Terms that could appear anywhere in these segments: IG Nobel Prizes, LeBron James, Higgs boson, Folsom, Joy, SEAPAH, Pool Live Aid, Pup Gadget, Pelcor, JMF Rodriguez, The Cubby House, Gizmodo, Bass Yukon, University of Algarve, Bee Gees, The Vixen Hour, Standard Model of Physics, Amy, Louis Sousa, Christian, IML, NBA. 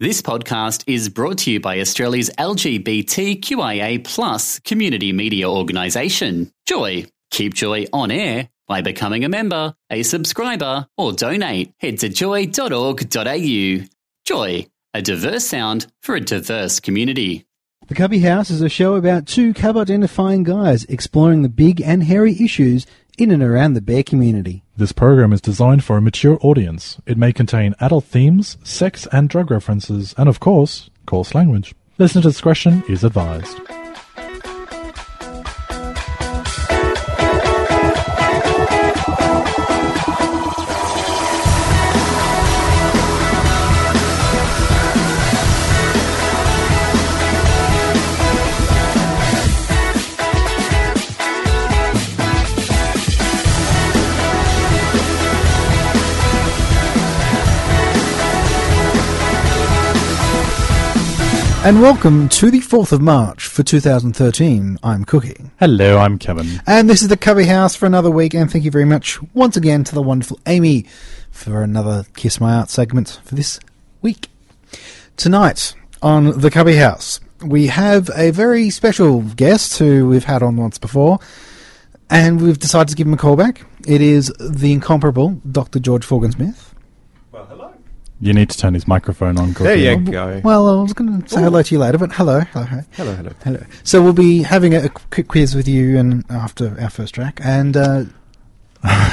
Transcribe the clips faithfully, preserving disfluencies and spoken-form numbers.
This podcast is brought to you by Australia's L G B T Q I A plus community media organisation, Joy. Keep Joy on air by becoming a member, a subscriber, or donate. Head to joy dot org dot a u. Joy, a diverse sound for a diverse community. The Cubby House is a show about two cub-identifying guys exploring the big and hairy issues in and around the bear community. This program is designed for a mature audience. It may contain adult themes, sex and drug references, and of course, coarse language. Listener discretion is advised. And welcome to the fourth of March for two thousand thirteen. I'm Cookie. Hello, I'm Kevin. And this is the Cubby House for another week, and thank you very much once again to the wonderful Amy for another Kiss My Art segment for this week. Tonight on the Cubby House, we have a very special guest who we've had on once before, and we've decided to give him a call back. It is the incomparable Doctor George Forgan-Smith. You need to turn his microphone on. Cookie. There you go. Well, I was going to say Ooh. hello to you later, but hello. Hello, hello. Hello. hello. So we'll be having a, a quick quiz with you and after our first track. And uh,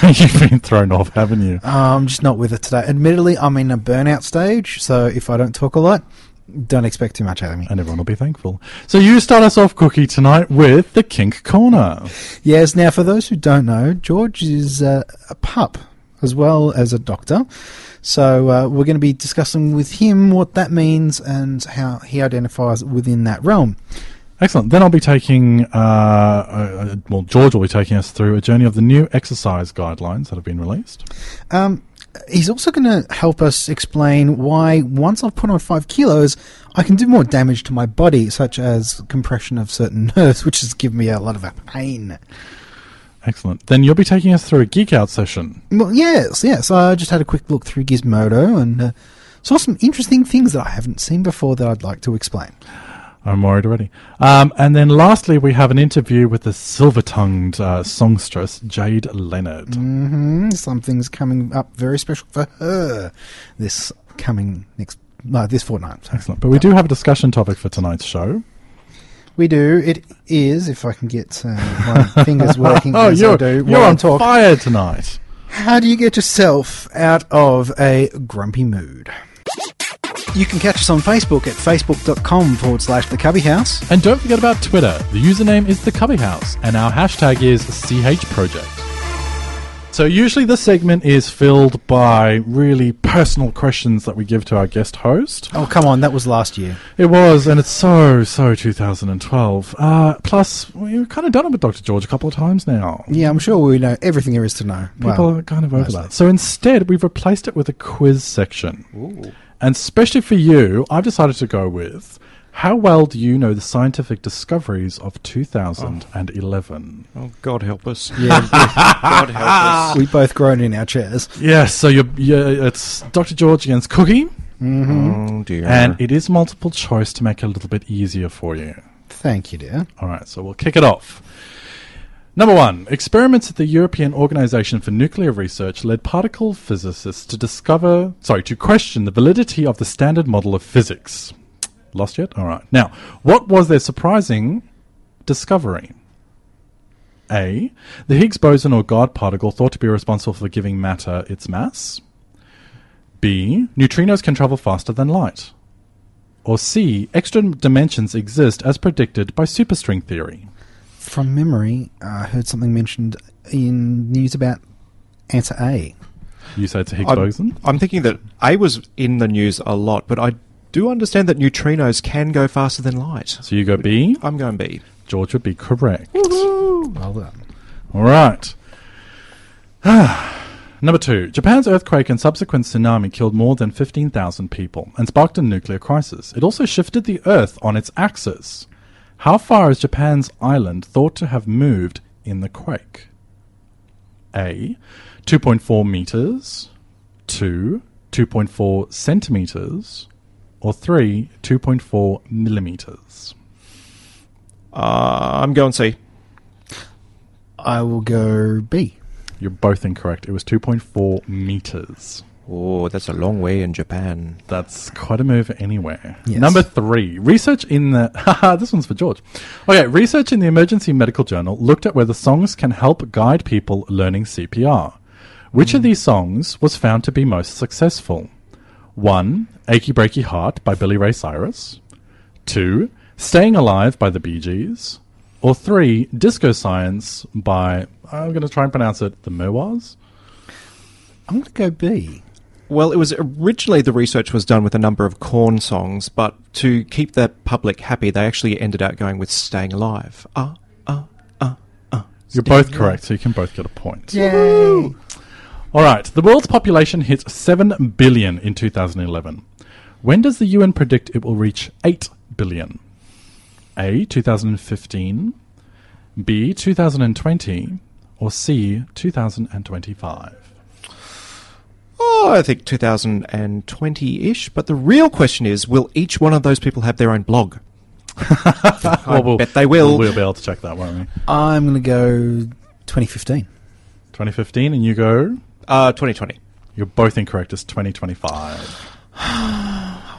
you've been thrown off, haven't you? I'm just not with it today. Admittedly, I'm in a burnout stage, so if I don't talk a lot, don't expect too much out of me. And everyone will be thankful. So you start us off, Cookie, tonight with the Kink Corner. Yes. Now, for those who don't know, George is uh, a pup as well as a doctor. So uh, we're going to be discussing with him what that means and how he identifies within that realm. Excellent. Then I'll be taking, uh, uh, well, George will be taking us through a journey of the new exercise guidelines that have been released. Um, he's also going to help us explain why once I've put on five kilos, I can do more damage to my body, such as compression of certain nerves, which has given me a lot of pain. Excellent. Then you'll be taking us through a geek out session. Well, yes, yes. I just had a quick look through Gizmodo and uh, saw some interesting things that I haven't seen before that I'd like to explain. I'm worried already. Um, and then lastly, we have an interview with the silver-tongued uh, songstress, Jade Leonard. Mm-hmm. Something's coming up very special for her this coming next, no, this fortnight. Sorry. Excellent. But we do have a discussion topic for tonight's show. We do. It is, if I can get uh, my fingers working oh, as you're, I do. You're on talk, fire tonight. How do you get yourself out of a grumpy mood? You can catch us on Facebook at facebook.com forward slash The Cubby House. And don't forget about Twitter. The username is The Cubby House, and our hashtag is C H Project. So usually this segment is filled by really personal questions that we give to our guest host. Oh, come on. That was last year. It was, and it's so, so two thousand twelve. Uh, plus, we've kind of done it with Doctor George a couple of times now. Yeah, I'm sure we know everything there is to know. People well, are kind of over mostly. that. So instead, we've replaced it with a quiz section. Ooh. And especially for you, I've decided to go with, how well do you know the scientific discoveries of two thousand eleven? Oh, oh God help us. Yeah, God help us. We've both groaned in our chairs. Yes, yeah, so you're, you're, it's Doctor George against Cookie. Mm-hmm. Oh, dear. And it is multiple choice to make it a little bit easier for you. Thank you, dear. All right, so we'll kick it off. Number one, experiments at the European Organization for Nuclear Research led particle physicists to discover, sorry, to question the validity of the Standard Model of Physics. Lost yet? All right. Now, what was their surprising discovery? A. The Higgs boson or God particle thought to be responsible for giving matter its mass. B. Neutrinos can travel faster than light. Or C. Extra dimensions exist as predicted by superstring theory. From memory, I heard something mentioned in news about answer A. You say it's a Higgs I'm, boson? I'm thinking that A was in the news a lot, but I do understand that neutrinos can go faster than light. So you go B? I'm going B. George would be correct. Woohoo! Well done. All right. Number two. Japan's earthquake and subsequent tsunami killed more than fifteen thousand people and sparked a nuclear crisis. It also shifted the Earth on its axis. How far is Japan's island thought to have moved in the quake? A. two point four meters. two. two point four centimeters. or three, two point four millimeters? Uh, I'm going C. I will go B. You're both incorrect. It was two point four meters. Oh, that's a long way in Japan. That's quite a move anywhere. Yes. Number three, research in the... Haha, this one's for George. Okay, research in the Emergency Medical Journal looked at whether songs can help guide people learning C P R. Which mm. of these songs was found to be most successful? One, Achy Breaky Heart by Billy Ray Cyrus. Two, Staying Alive by the Bee Gees. Or three, Disco Science by... I'm going to try and pronounce it, the Muwas? I'm going to go B. Well, it was originally the research was done with a number of Korn songs, but to keep the public happy, they actually ended up going with Staying Alive. Ah, ah, ah, ah. You're both alive. Correct, so you can both get a point. Yay! Woo-hoo! All right, the world's population hit seven billion in two thousand eleven. When does the U N predict it will reach eight billion? A, two thousand fifteen, B, two thousand twenty, or C, two thousand twenty-five? Oh, I think two thousand twenty-ish. But the real question is, will each one of those people have their own blog? I well, we'll, bet they will. We'll be able to check that, won't we? I'm going to go twenty fifteen. twenty fifteen, and you go? Uh, twenty twenty. You're both incorrect. It's twenty twenty-five.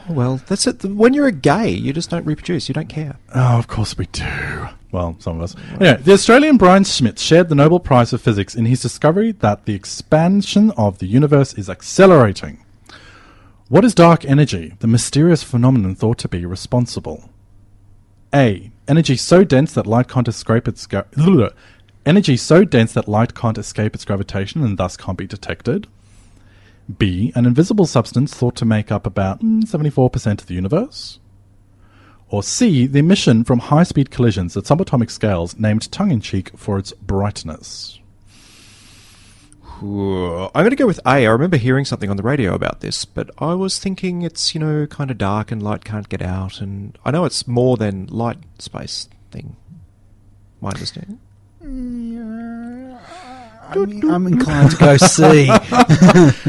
Well, that's it. When you're a gay, you just don't reproduce. You don't care. Oh, of course we do. Well, some of us. Anyway, the Australian Brian Schmidt shared the Nobel Prize for Physics in his discovery that the expansion of the universe is accelerating. What is dark energy, the mysterious phenomenon thought to be responsible? A. Energy so dense that light can't escape its gra- energy so dense that light can't escape its gravitation and thus can't be detected. B. An invisible substance thought to make up about mm, seventy-four percent of the universe. Or C. The emission from high-speed collisions at subatomic scales named tongue-in-cheek for its brightness. I'm going to go with A. I remember hearing something on the radio about this, but I was thinking it's, you know, kind of dark and light can't get out, and I know it's more than light space thing. My understanding? Yeah. I mean, I'm inclined to go C.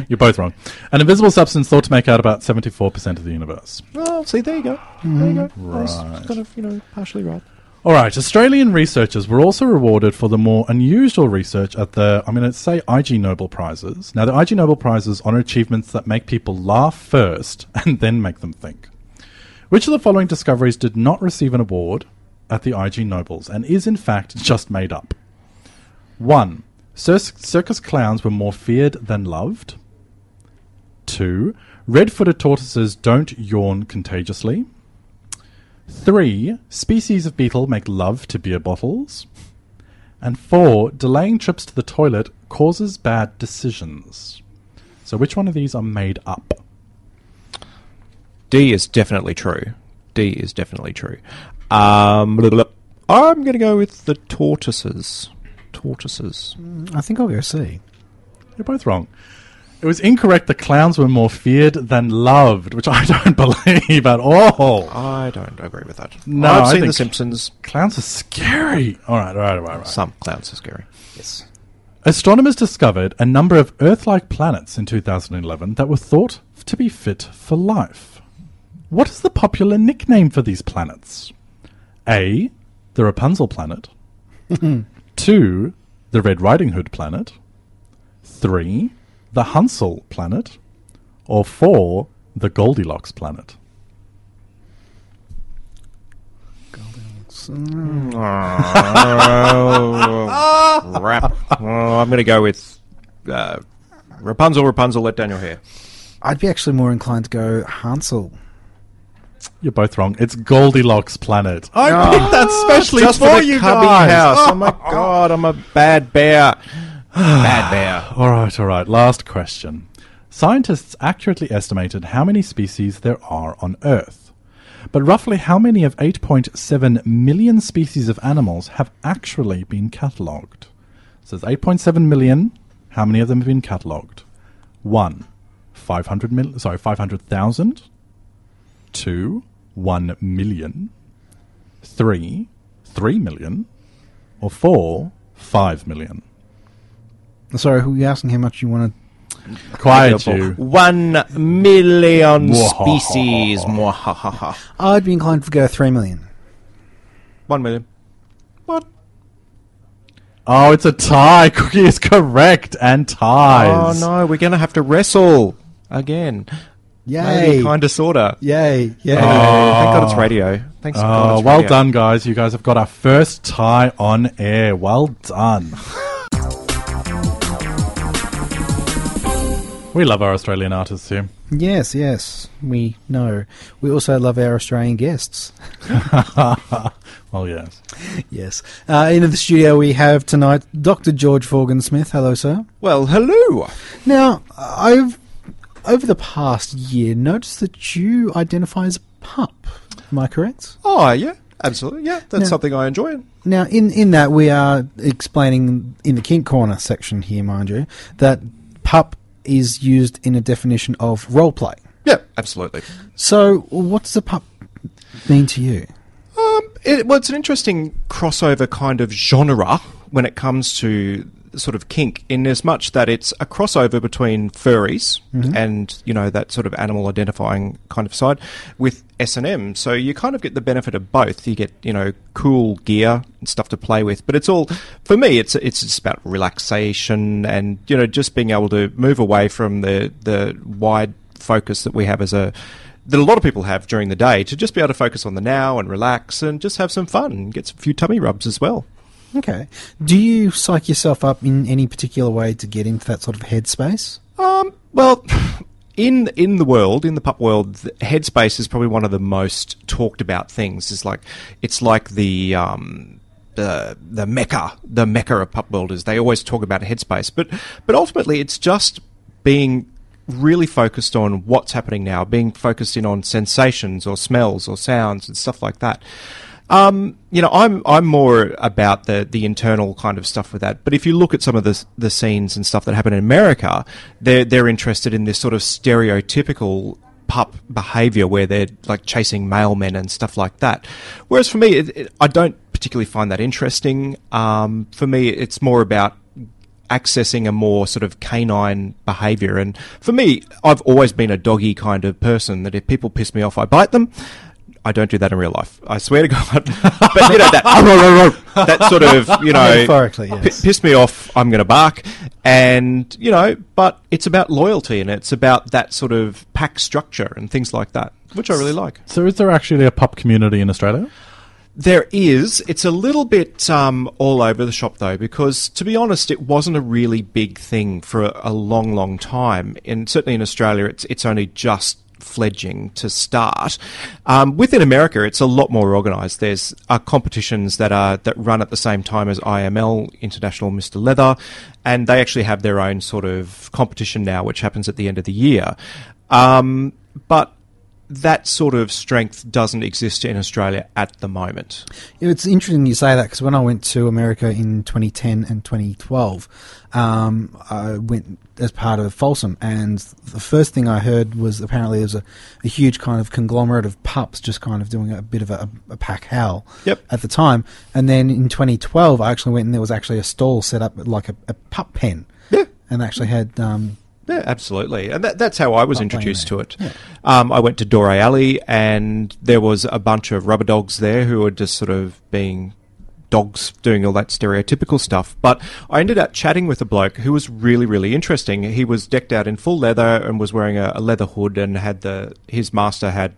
You're both wrong. An invisible substance thought to make out about seventy-four percent of the universe. Well, see, there you go. Mm. There you go. Right. That's kind of, you know, partially right. All right. Australian researchers were also rewarded for the more unusual research at the, I'm going to say, I G Nobel Prizes. Now, the I G Nobel Prizes honour achievements that make people laugh first and then make them think. Which of the following discoveries did not receive an award at the I G Nobles and is, in fact, just made up? One. Cir- circus clowns were more feared than loved. Two, red-footed tortoises don't yawn contagiously. Three, species of beetle make love to beer bottles. And four, delaying trips to the toilet causes bad decisions. So which one of these are made up? D is definitely true. D is definitely true. Um, I'm going to go with the tortoises. Tortoises. I think I'll go C. You're both wrong. It was incorrect. The clowns were more feared than loved, which I don't believe at all. I don't agree with that. No, I've seen The Simpsons. Clowns are scary. All right, all right, all right, all right. Some clowns are scary. Yes. Astronomers discovered a number of Earth-like planets in two thousand eleven that were thought to be fit for life. What is the popular nickname for these planets? A. The Rapunzel planet. Two, the Red Riding Hood planet. Three, the Hansel planet. Or four, the Goldilocks planet. Goldilocks. Oh, crap. Oh, I'm going to go with uh, Rapunzel, Rapunzel, let down your hair. I'd be actually more inclined to go Hansel. You're both wrong. It's Goldilocks planet. I oh, picked that specially just for, for the you Cubby guys. House. Oh my god, I'm a bad bear. Bad bear. All right, all right. Last question. Scientists accurately estimated how many species there are on Earth. But roughly how many of eight point seven million species of animals have actually been catalogued? So it's eight point seven million. How many of them have been catalogued? One, five hundred mil- sorry, five hundred thousand. Two, one million. Three, three million. Or four, five million. Sorry, who are you asking how much you want to Quite One million Mwahaha. species. Mwahaha. I'd be inclined to go three million. One million. What? Oh, it's a tie. Cookie is correct and ties. Oh, no. We're going to have to wrestle again. Yay. Kind disorder. Yay. Yay. Oh. Thank God it's radio. Thanks oh, for God it's radio. Well done, guys. You guys have got our first tie on air. Well done. We love our Australian artists here. Yes, yes, we know. We also love our Australian guests. Well, yes. Yes. Uh, in the studio we have tonight Doctor George Forgan-Smith. Hello, sir. Well, hello. Now, I've, over the past year, noticed that you identify as a pup. Am I correct? Oh, yeah. Absolutely, yeah. That's now, something I enjoy. Now, in, in that we are explaining in the kink corner section here, mind you, that pup is used in a definition of role play. Yeah, absolutely. So, what does a pup mean to you? Um, it, well, it's an interesting crossover kind of genre when it comes to sort of kink, in as much that it's a crossover between furries mm-hmm. and, you know, that sort of animal identifying kind of side with S and M. So you kind of get the benefit of both. You get, you know, cool gear and stuff to play with, but it's all, for me, it's it's just about relaxation and, you know, just being able to move away from the the wide focus that we have as a that a lot of people have during the day, to just be able to focus on the now and relax and just have some fun and get a few tummy rubs as well. Okay. Do you psych yourself up in any particular way to get into that sort of headspace? Um, well, in in the world, in the pup world, the headspace is probably one of the most talked about things. It's like it's like the um, the the mecca, the mecca of pup builders. They always talk about headspace, but but ultimately, it's just being really focused on what's happening now, being focused in on sensations or smells or sounds and stuff like that. Um, you know, I'm I'm more about the, the internal kind of stuff with that. But if you look at some of the the scenes and stuff that happen in America, they're they're interested in this sort of stereotypical pup behaviour where they're like chasing mailmen and stuff like that. Whereas for me, it, it, I don't particularly find that interesting. Um, for me, it's more about accessing a more sort of canine behaviour. And for me, I've always been a doggy kind of person. That if people piss me off, I bite them. I don't do that in real life. I swear to God. But, you know, that that sort of, you know, metaphorically, yes. p- piss me off, I'm going to bark. And, you know, but it's about loyalty and it's about that sort of pack structure and things like that, which I really like. So is there actually a pup community in Australia? There is. It's a little bit um, all over the shop, though, because, to be honest, it wasn't a really big thing for a, a long, long time. And certainly in Australia, it's it's only just fledging to start. Um, within America, it's a lot more organised. There's uh, competitions that are that run at the same time as I M L, International Mister Leather, and they actually have their own sort of competition now, which happens at the end of the year. Um, but that sort of strength doesn't exist in Australia at the moment. It's interesting you say that, because when I went to America in twenty ten and twenty twelve, um, I went as part of Folsom, and the first thing I heard was apparently there's a, a huge kind of conglomerate of pups just kind of doing a bit of a, a pack howl yep. at the time. And then in twenty twelve, I actually went and there was actually a stall set up like a, a pup pen yeah. and actually had... Um, Yeah, absolutely. And that, that's how I was introduced to it. Yeah. Um, I went to Dore Alley and there was a bunch of rubber dogs there who were just sort of being dogs, doing all that stereotypical stuff. But I ended up chatting with a bloke who was really, really interesting. He was decked out in full leather and was wearing a, a leather hood and had the his master had...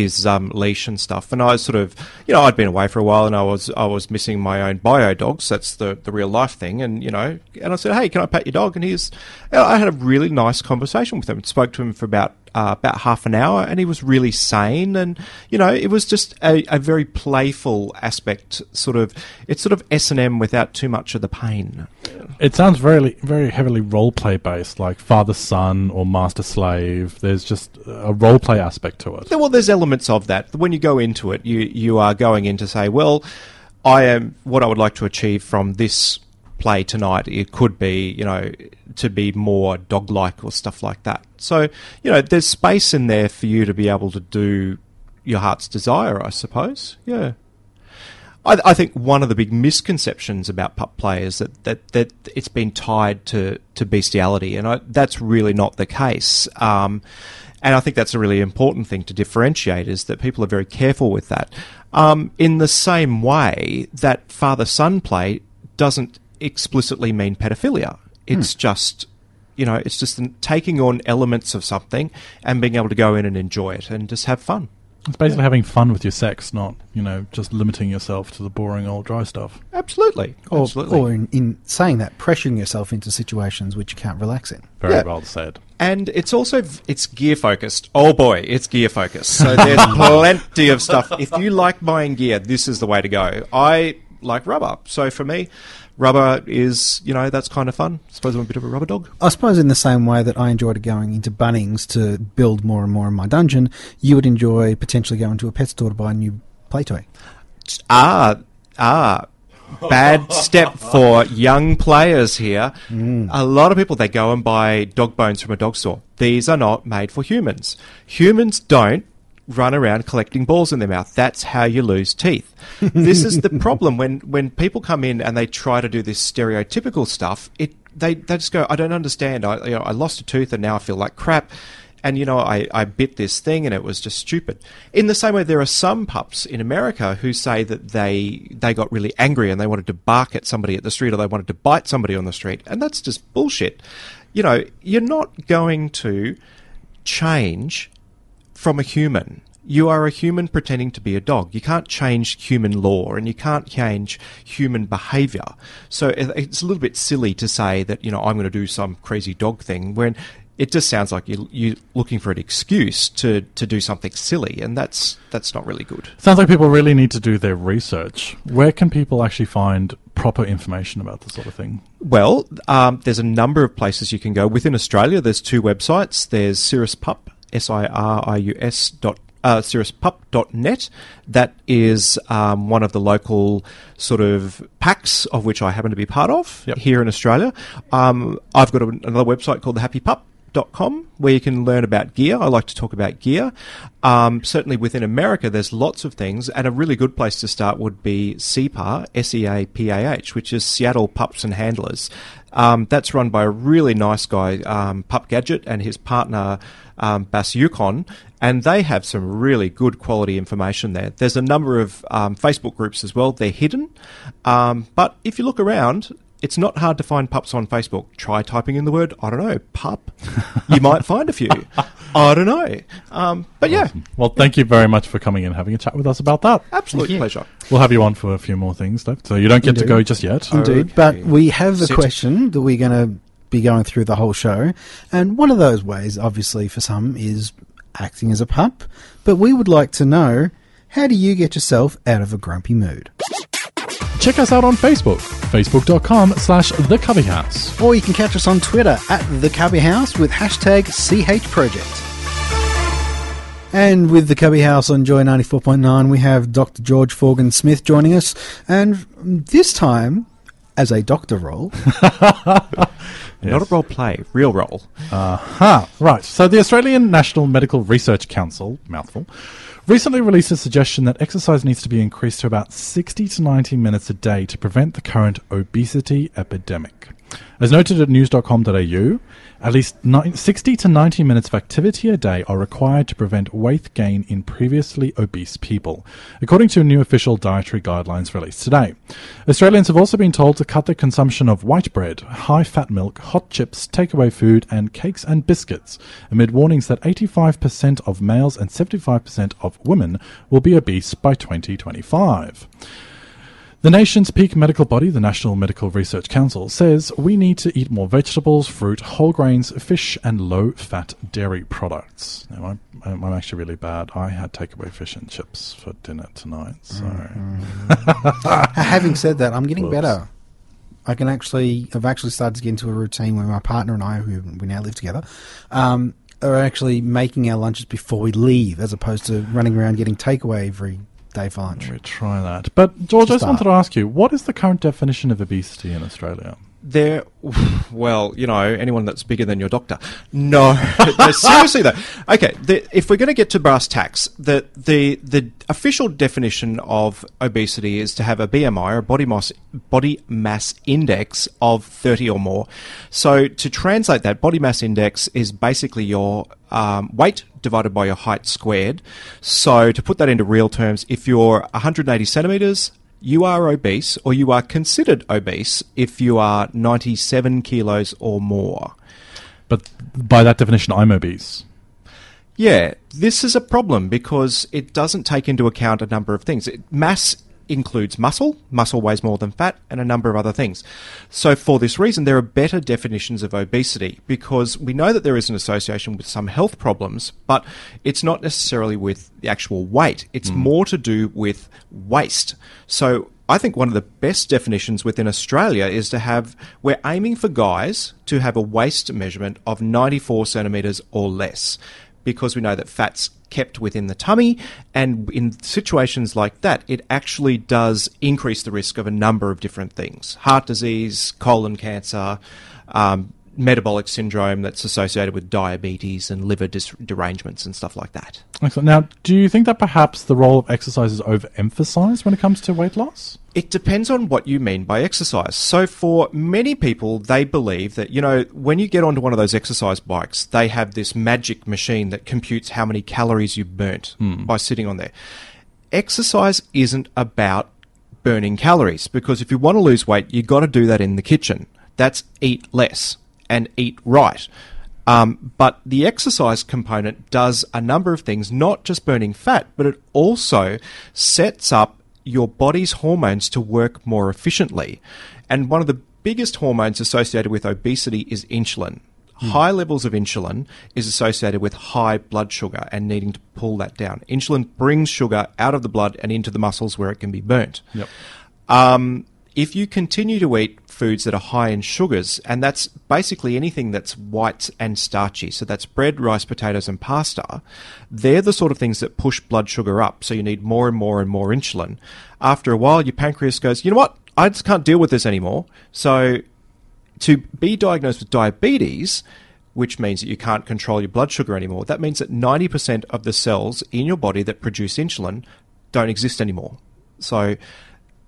his um, leash and stuff. And I was sort of, you know, I'd been away for a while and I was I was missing my own bio dogs. That's the, the real life thing. And, you know, and I said, hey, can I pat your dog? And he's, and I had a really nice conversation with him. I spoke to him for about, uh, about half an hour and he was really sane. And, you know, it was just a, a very playful aspect. Sort of, it's sort of S and M without too much of the pain. It sounds very, very heavily role play based, like father son or master slave. There's just a role play aspect to it. Yeah, well, there's elements of that. When you go into it, you you are going in to say, well, I am what I would like to achieve from this play tonight. It could be, you know, to be more dog-like or stuff like that. So, you know, there's space in there for you to be able to do your heart's desire, I suppose. Yeah. I, I think one of the big misconceptions about pup play is that, that, that it's been tied to, to bestiality, and I, that's really not the case. Um, and I think that's a really important thing to differentiate, is that people are very careful with that. Um, in the same way that father-son play doesn't explicitly mean pedophilia. It's hmm. just... You know, it's just taking on elements of something and being able to go in and enjoy it and just have fun. It's basically yeah. having fun with your sex, not, you know, just limiting yourself to the boring old dry stuff. Absolutely. Or, Absolutely. or in, in saying that, pressuring yourself into situations which you can't relax in. Very yeah. well said. And it's also, it's gear focused. Oh boy, it's gear focused. So there's plenty of stuff. If you like buying gear, this is the way to go. I like rubber. So for me... Rubber is, you know, that's kind of fun. I suppose I'm a bit of a rubber dog. I suppose in the same way that I enjoyed going into Bunnings to build more and more in my dungeon, you would enjoy potentially going to a pet store to buy a new play toy. Ah, ah, bad step for young players here. Mm. A lot of people, they go and buy dog bones from a dog store. These are not made for humans. Humans don't run around collecting balls in their mouth. That's how you lose teeth. This is the problem. When when people come in and they try to do this stereotypical stuff, it they, they just go, I don't understand. I you know, I lost a tooth and now I feel like crap. And, you know, I, I bit this thing and it was just stupid. In the same way, there are some pups in America who say that they they got really angry and they wanted to bark at somebody at the street, or they wanted to bite somebody on the street. And that's just bullshit. You know, you're not going to change... from a human. You are a human pretending to be a dog. You can't change human law and you can't change human behaviour. So it's a little bit silly to say that, you know, I'm going to do some crazy dog thing, when it just sounds like you, you're looking for an excuse to, to do something silly, and that's that's not really good. Sounds like people really need to do their research. Where can people actually find proper information about this sort of thing? Well, um, there's a number of places you can go. Within Australia, there's two websites. There's Sirius Pup, S I R I U S dot uh, sirius pup dot net. That is um, one of the local sort of packs, of which I happen to be part of yep. here in Australia. Um, I've got a, another website called the happy pup dot com where you can learn about gear. I like to talk about gear. Um, certainly within America, there's lots of things, and a really good place to start would be SEAPAH, S E A P A H, which is Seattle Pups and Handlers. Um, that's run by a really nice guy, um, Pup Gadget, and his partner, um, Bass Yukon, and they have some really good quality information there. There's a number of um, Facebook groups as well. They're hidden, um, but if you look around, it's not hard to find pups on Facebook. Try typing in the word, I don't know, pup. You might find a few. I don't know. Um, but awesome. yeah. Well, thank you very much for coming and having a chat with us about that. Absolute pleasure. We'll have you on for a few more things, Dave. So you don't get Indeed. to go just yet. Indeed. Okay. But we have a Sit. question that we're going to be going through the whole show. And one of those ways, obviously, for some is acting as a pup. But we would like to know, how do you get yourself out of a grumpy mood? Check us out on Facebook, facebook.com slash The Cubby House. Or you can catch us on Twitter at The Cubby House with hashtag C H Project. And with The Cubby House on Joy ninety-four point nine, we have Doctor George Forgan-Smith joining us. And this time, as a doctor role. Yes. Not a role play, real role. Aha, uh-huh. Right. So the Australian National Medical Research Council, mouthful, recently released a suggestion that exercise needs to be increased to about sixty to ninety minutes a day to prevent the current obesity epidemic. As noted at news dot com dot a u, at least sixty to ninety minutes of activity a day are required to prevent weight gain in previously obese people, according to new official dietary guidelines released today. Australians have also been told to cut their consumption of white bread, high-fat milk, hot chips, takeaway food, and cakes and biscuits, amid warnings that eighty-five percent of males and seventy-five percent of women will be obese by twenty twenty-five. The nation's peak medical body, the National Medical Research Council, says we need to eat more vegetables, fruit, whole grains, fish, and low-fat dairy products. Now, I'm, I'm actually really bad. I had takeaway fish and chips for dinner tonight, so... Mm-hmm. Having said that, I'm getting Oops. better. I can actually... I've actually started to get into a routine where my partner and I, who we now live together... Um, are actually making our lunches before we leave, as opposed to running around getting takeaway every day for lunch. We try that. But, George, I just wanted to ask you, what is the current definition of obesity in Australia? There, well, you know, anyone that's bigger than your doctor. No, no seriously though. Okay, the, if we're going to get to brass tacks, the, the the official definition of obesity is to have a B M I, or a body mass body mass index of thirty or more. So to translate that, body mass index is basically your um, weight divided by your height squared. So to put that into real terms, if you're one hundred eighty centimeters. You are obese, or you are considered obese if you are ninety-seven kilos or more. But by that definition, I'm obese. Yeah, this is a problem because it doesn't take into account a number of things. It, mass includes muscle. Muscle weighs more than fat, and a number of other things. So for this reason, there are better definitions of obesity because we know that there is an association with some health problems, but it's not necessarily with the actual weight. It's mm. more to do with waist. So I think one of the best definitions within Australia is to have, we're aiming for guys to have a waist measurement of ninety-four centimetres or less, because we know that fat's kept within the tummy, and in situations like that, it actually does increase the risk of a number of different things. Heart disease, colon cancer, um, metabolic syndrome that's associated with diabetes and liver dis- derangements and stuff like that. Excellent. Now, do you think that perhaps the role of exercise is overemphasized when it comes to weight loss? It depends on what you mean by exercise. So for many people, they believe that, you know, when you get onto one of those exercise bikes, they have this magic machine that computes how many calories you burnt mm. by sitting on there. Exercise isn't about burning calories, because if you want to lose weight, you've got to do that in the kitchen. That's eat less and eat right. Um, but the exercise component does a number of things, not just burning fat, but it also sets up your body's hormones to work more efficiently. And one of the biggest hormones associated with obesity is insulin. Mm. High levels of insulin is associated with high blood sugar and needing to pull that down. Insulin brings sugar out of the blood and into the muscles where it can be burnt. Yep. Um, if you continue to eat foods that are high in sugars, and that's basically anything that's white and starchy, so that's bread, rice, potatoes, and pasta, they're the sort of things that push blood sugar up, so you need more and more and more insulin. After a while, your pancreas goes, you know what, I just can't deal with this anymore. So to be diagnosed with diabetes, which means that you can't control your blood sugar anymore, that means that ninety percent of the cells in your body that produce insulin don't exist anymore. So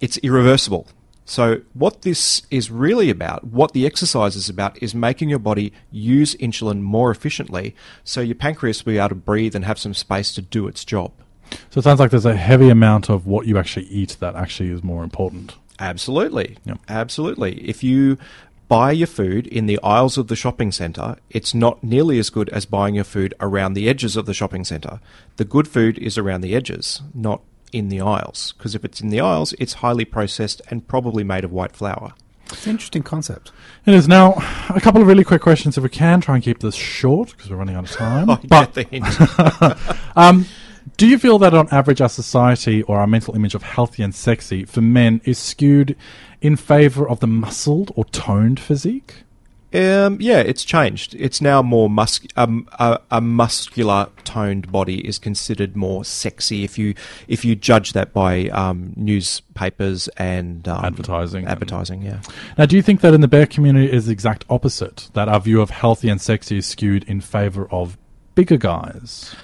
it's irreversible. So what this is really about, what the exercise is about, is making your body use insulin more efficiently so your pancreas will be able to breathe and have some space to do its job. So it sounds like there's a heavy amount of what you actually eat that actually is more important. Absolutely. Yep. Absolutely. If you buy your food in the aisles of the shopping centre, it's not nearly as good as buying your food around the edges of the shopping centre. The good food is around the edges, not in the aisles, because if it's in the aisles, it's highly processed and probably made of white flour. It's an interesting concept. It is. Now, a couple of really quick questions, if we can. Try and keep this short, because we're running out of time. I but, get the hint. um, do you feel that on average our society, or our mental image of healthy and sexy for men, is skewed in favour of the muscled or toned physique? Um, yeah, it's changed. It's now more musc- um, a, a muscular toned body is considered more sexy if you if you judge that by um, newspapers and um, advertising. Advertising, yeah. Now, do you think that in the bear community is the exact opposite, that our view of healthy and sexy is skewed in favour of bigger guys?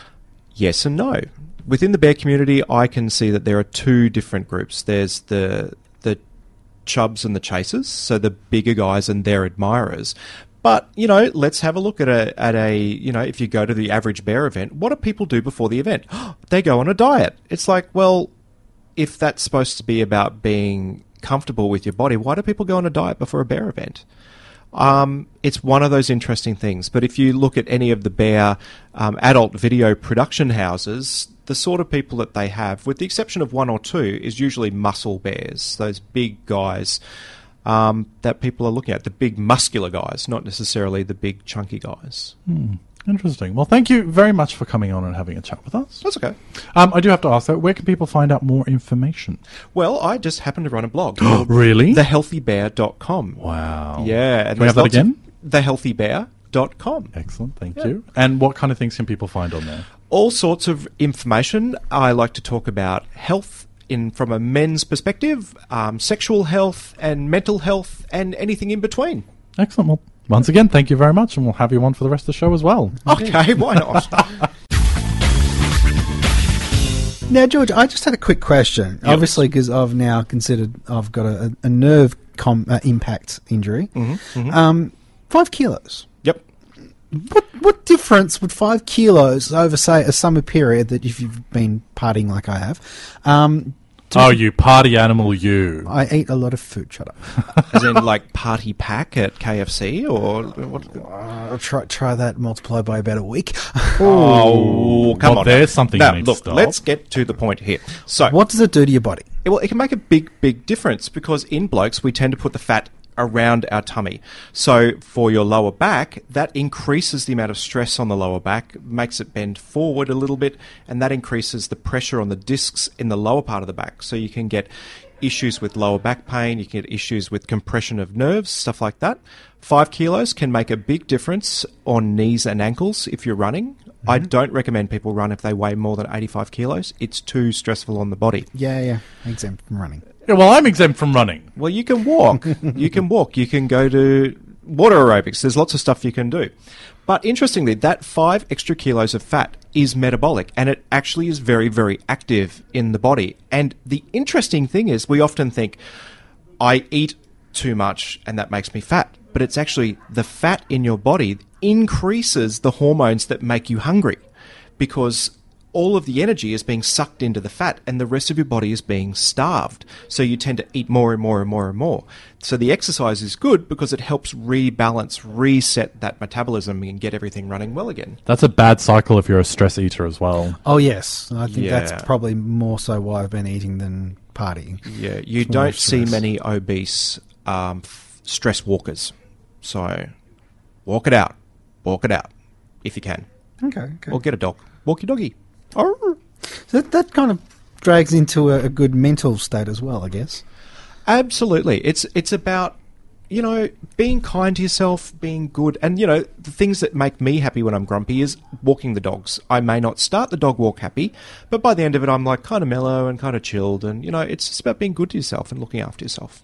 Yes and no. Within the bear community, I can see that there are two different groups. There's the chubs and the chasers, so the bigger guys and their admirers. But, you know, let's have a look at a, at a, you know, if you go to the average bear event, what do people do before the event? They go on a diet. It's like, well, if that's supposed to be about being comfortable with your body, why do people go on a diet before a bear event? Um, it's one of those interesting things. But if you look at any of the bear um, adult video production houses, the sort of people that they have, with the exception of one or two, is usually muscle bears, those big guys um, that people are looking at, the big muscular guys, not necessarily the big chunky guys. Hmm. Interesting. Well, thank you very much for coming on and having a chat with us. That's okay. Um, I do have to ask, though, where can people find out more information? Well, I just happen to run a blog. Really? the healthy bear dot com. Wow. Yeah. Can we have that again? the healthy bear dot com. Excellent. Thank yeah. you. And what kind of things can people find on there? All sorts of information. I like to talk about health in from a men's perspective, um, sexual health and mental health and anything in between. Excellent. Well, once again, thank you very much, and we'll have you on for the rest of the show as well. Okay, why not? Now, George, I just had a quick question. Yep. Obviously, because I've now considered I've got a, a nerve com, uh, impact injury. Mm-hmm, mm-hmm. Um, five kilos. Yep. What what difference would five kilos over, say, a summer period that if you've been partying like I have? Um, oh, you party animal, you. I eat a lot of food, shut up. As in, like, party pack at K F C or what? Uh, try, try that multiplied by about a week. Oh, come well, on. There's something now, you need look, to stop. Let's get to the point here. So, what does it do to your body? It, well, it can make a big, big difference because in blokes, we tend to put the fat around our tummy. So for your lower back, that increases the amount of stress on the lower back, makes it bend forward a little bit, and that increases the pressure on the discs in the lower part of the back. So you can get issues with lower back pain, you can get issues with compression of nerves, stuff like that. Five kilos can make a big difference on knees and ankles if you're running. Mm-hmm. I don't recommend people run if they weigh more than eighty-five kilos. It's too stressful on the body. Yeah, yeah. Exempt from running. Yeah, well, I'm exempt from running. Well, you can walk. You can walk. You can go to water aerobics. There's lots of stuff you can do. But interestingly, that five extra kilos of fat is metabolic, and it actually is very, very active in the body. And the interesting thing is we often think, I eat too much, and that makes me fat. But it's actually the fat in your body increases the hormones that make you hungry because all of the energy is being sucked into the fat and the rest of your body is being starved. So you tend to eat more and more and more and more. So the exercise is good because it helps rebalance, reset that metabolism and get everything running well again. That's a bad cycle if you're a stress eater as well. Oh, yes. I think yeah. that's probably more so why I've been eating than partying. Yeah, you it's don't see many obese um, f- stress walkers. So walk it out. Walk it out if you can. Okay. okay. Or get a dog. Walk your doggy. So that, that kind of drags into a, a good mental state as well, I guess. Absolutely. It's it's about, you know, being kind to yourself, being good. And, you know, the things that make me happy when I'm grumpy is walking the dogs. I may not start the dog walk happy, but by the end of it, I'm like kind of mellow and kind of chilled. And, you know, it's just about being good to yourself and looking after yourself.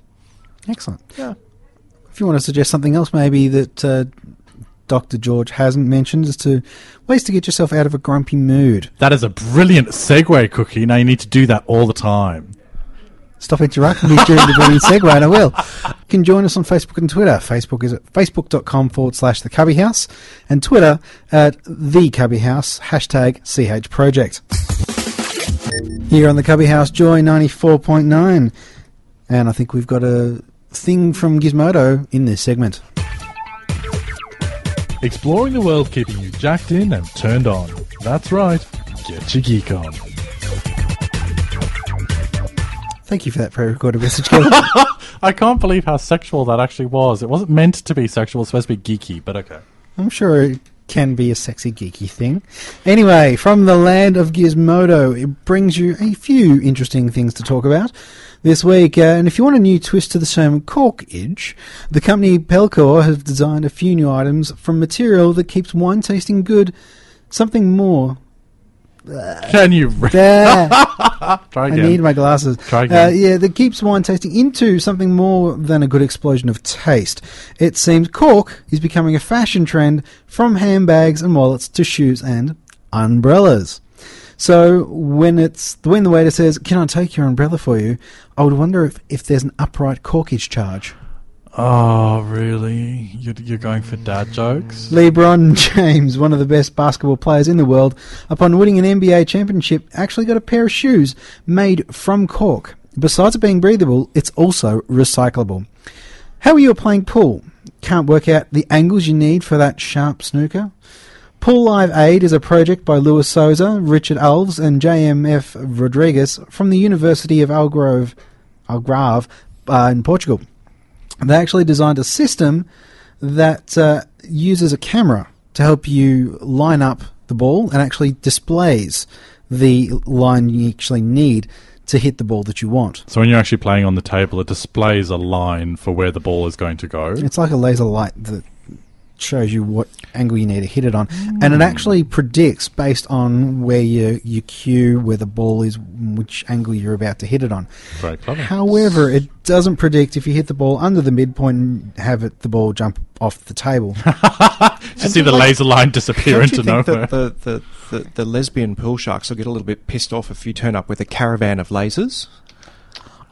Excellent. Yeah. If you want to suggest something else, maybe that Uh, Doctor George hasn't mentioned as to ways to get yourself out of a grumpy mood. That is a brilliant segue, Cookie. Now you need to do that all the time. Stop interrupting me during the brilliant segue, and I will. You can join us on Facebook and Twitter. Facebook is at facebook.com forward slash The Cubby House, and Twitter at The Cubby House, hashtag C H Project. Here on The Cubby House, Joy ninety-four point nine. And I think we've got a thing from Gizmodo in this segment. Exploring the world, keeping you jacked in and turned on. That's right. Get your geek on. Thank you for that pre-recorded message. I can't believe how sexual that actually was. It wasn't meant to be sexual. It's supposed to be geeky, but okay. I'm sure it can be a sexy, geeky thing. Anyway, from the land of Gizmodo, it brings you a few interesting things to talk about this week, uh, and if you want a new twist to the term corkage, the company Pelcor have designed a few new items from material that keeps wine tasting good. Something more. Can you? Re- Try again. I need my glasses. Try again. Uh, yeah, that keeps wine tasting into something more than a good explosion of taste. It seems cork is becoming a fashion trend, from handbags and wallets to shoes and umbrellas. So when it's when the waiter says, "Can I take your umbrella for you?" I would wonder if, if there's an upright corkage charge. Oh, really? You're, you're going for dad jokes? LeBron James, one of the best basketball players in the world, upon winning an N B A championship, actually got a pair of shoes made from cork. Besides it being breathable, it's also recyclable. How are you playing pool? Can't work out the angles you need for that sharp snooker? Pool Live Aid is a project by Louis Sousa, Richard Alves, and J M F Rodriguez from the University of Algarve, Algarve uh, in Portugal. They actually designed a system that uh, uses a camera to help you line up the ball and actually displays the line you actually need to hit the ball that you want. So when you're actually playing on the table, it displays a line for where the ball is going to go. It's like a laser light that shows you what angle you need to hit it on. Mm. And it actually predicts, based on where your, your cue, where the ball is, which angle you're about to hit it on. Very clever. However, it doesn't predict if you hit the ball under the midpoint and have it, the ball jump off the table. To see the like, laser line disappear into nowhere. The, the, the, the lesbian pool sharks will get a little bit pissed off if you turn up with a caravan of lasers.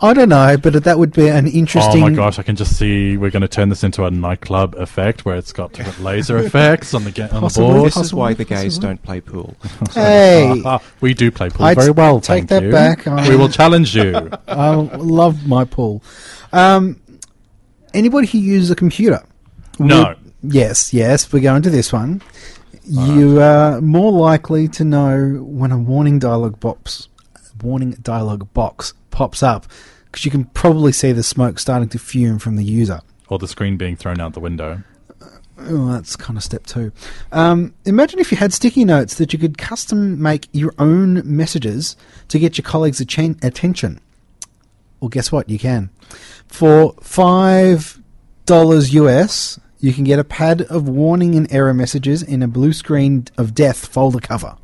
I don't know, but that would be an interesting... Oh, my gosh, I can just see we're going to turn this into a nightclub effect where it's got different laser effects on the, ga- on the board. This is why the gays possibly. don't play pool. Hey! Uh, we do play pool I'd very well, take thank that you. back. I, we will challenge you. I love my pool. Um, anybody who uses a computer? No. Would, yes, yes, we're going to this one. All you right. are more likely to know when a warning dialogue box, warning dialogue box pops up, because you can probably see the smoke starting to fume from the user. Or the screen being thrown out the window. Uh, oh, that's kind of step two. Um, imagine if you had sticky notes that you could custom make your own messages to get your colleagues' atten- attention. Well, guess what? You can. For five dollars U S, you can get a pad of warning and error messages in a blue screen of death folder cover.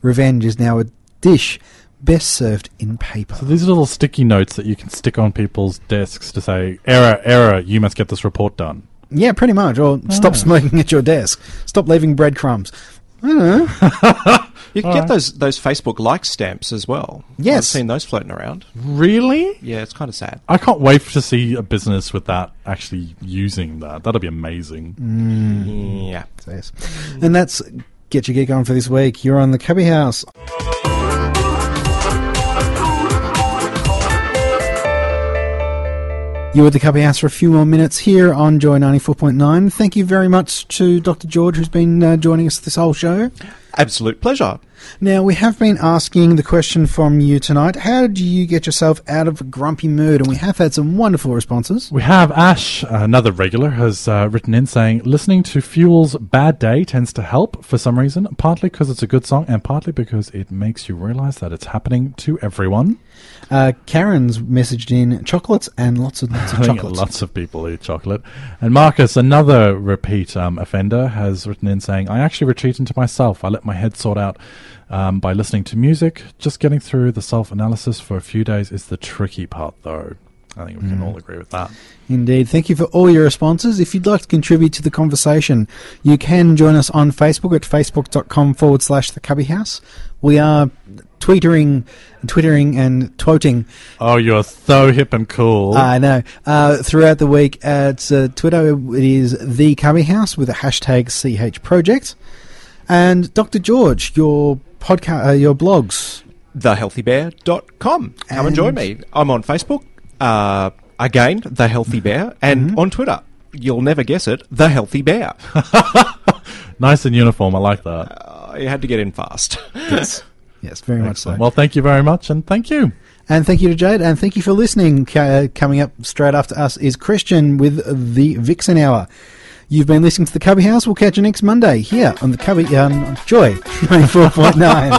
Revenge is now a dish best served in paper. So these are little sticky notes that you can stick on people's desks to say, error, error, you must get this report done. Yeah, pretty much. Or oh. stop smoking at your desk. Stop leaving breadcrumbs. I don't know. You can All get right. those those Facebook like stamps as well. Yes. I've seen those floating around. Really? Yeah, it's kind of sad. I can't wait to see a business with that actually using that. That'll be amazing. Mm. Yeah. Yes. And that's Get Your Geek On for this week. You're on The Cubby House. You're at The Cubby House for a few more minutes here on Joy ninety-four point nine. Thank you very much to Doctor George, who's been uh, joining us this whole show. Absolute pleasure. Now, we have been asking the question from you tonight, how do you get yourself out of a grumpy mood? And we have had some wonderful responses. We have Ash, another regular, has uh, written in saying, listening to Fuel's Bad Day tends to help for some reason, partly because it's a good song and partly because it makes you realise that it's happening to everyone. Uh, Karen's messaged in chocolates and lots and lots of chocolate. Lots of people eat chocolate. And Marcus, another repeat um, offender, has written in saying, I actually retreat into myself. I let my head sort out um, by listening to music. Just getting through the self-analysis for a few days is the tricky part, though. I think we can mm. all agree with that. Indeed. Thank you for all your responses. If you'd like to contribute to the conversation, you can join us on Facebook at facebook.com forward slash The Cubby House. We are tweetering, twittering and twoting. Oh, you're so hip and cool. I know. Uh, throughout the week at uh, Twitter, it is The Cubby House with a hashtag C H Project. And Doctor George, your podcast, uh, your blogs. the healthy bear dot com. Come and join me. I'm on Facebook. Uh, again, The Healthy Bear, and mm-hmm. on Twitter, you'll never guess it, The Healthy Bear. Nice and uniform, I like that. Uh, you had to get in fast. Yes, yes, very Excellent. much so. Well, thank you very much, and thank you. And thank you to Jade, and thank you for listening. Uh, coming up straight after us is Christian with the Vixen Hour. You've been listening to The Cubby House. We'll catch you next Monday here on The Cubby um, Joy ninety-four point nine.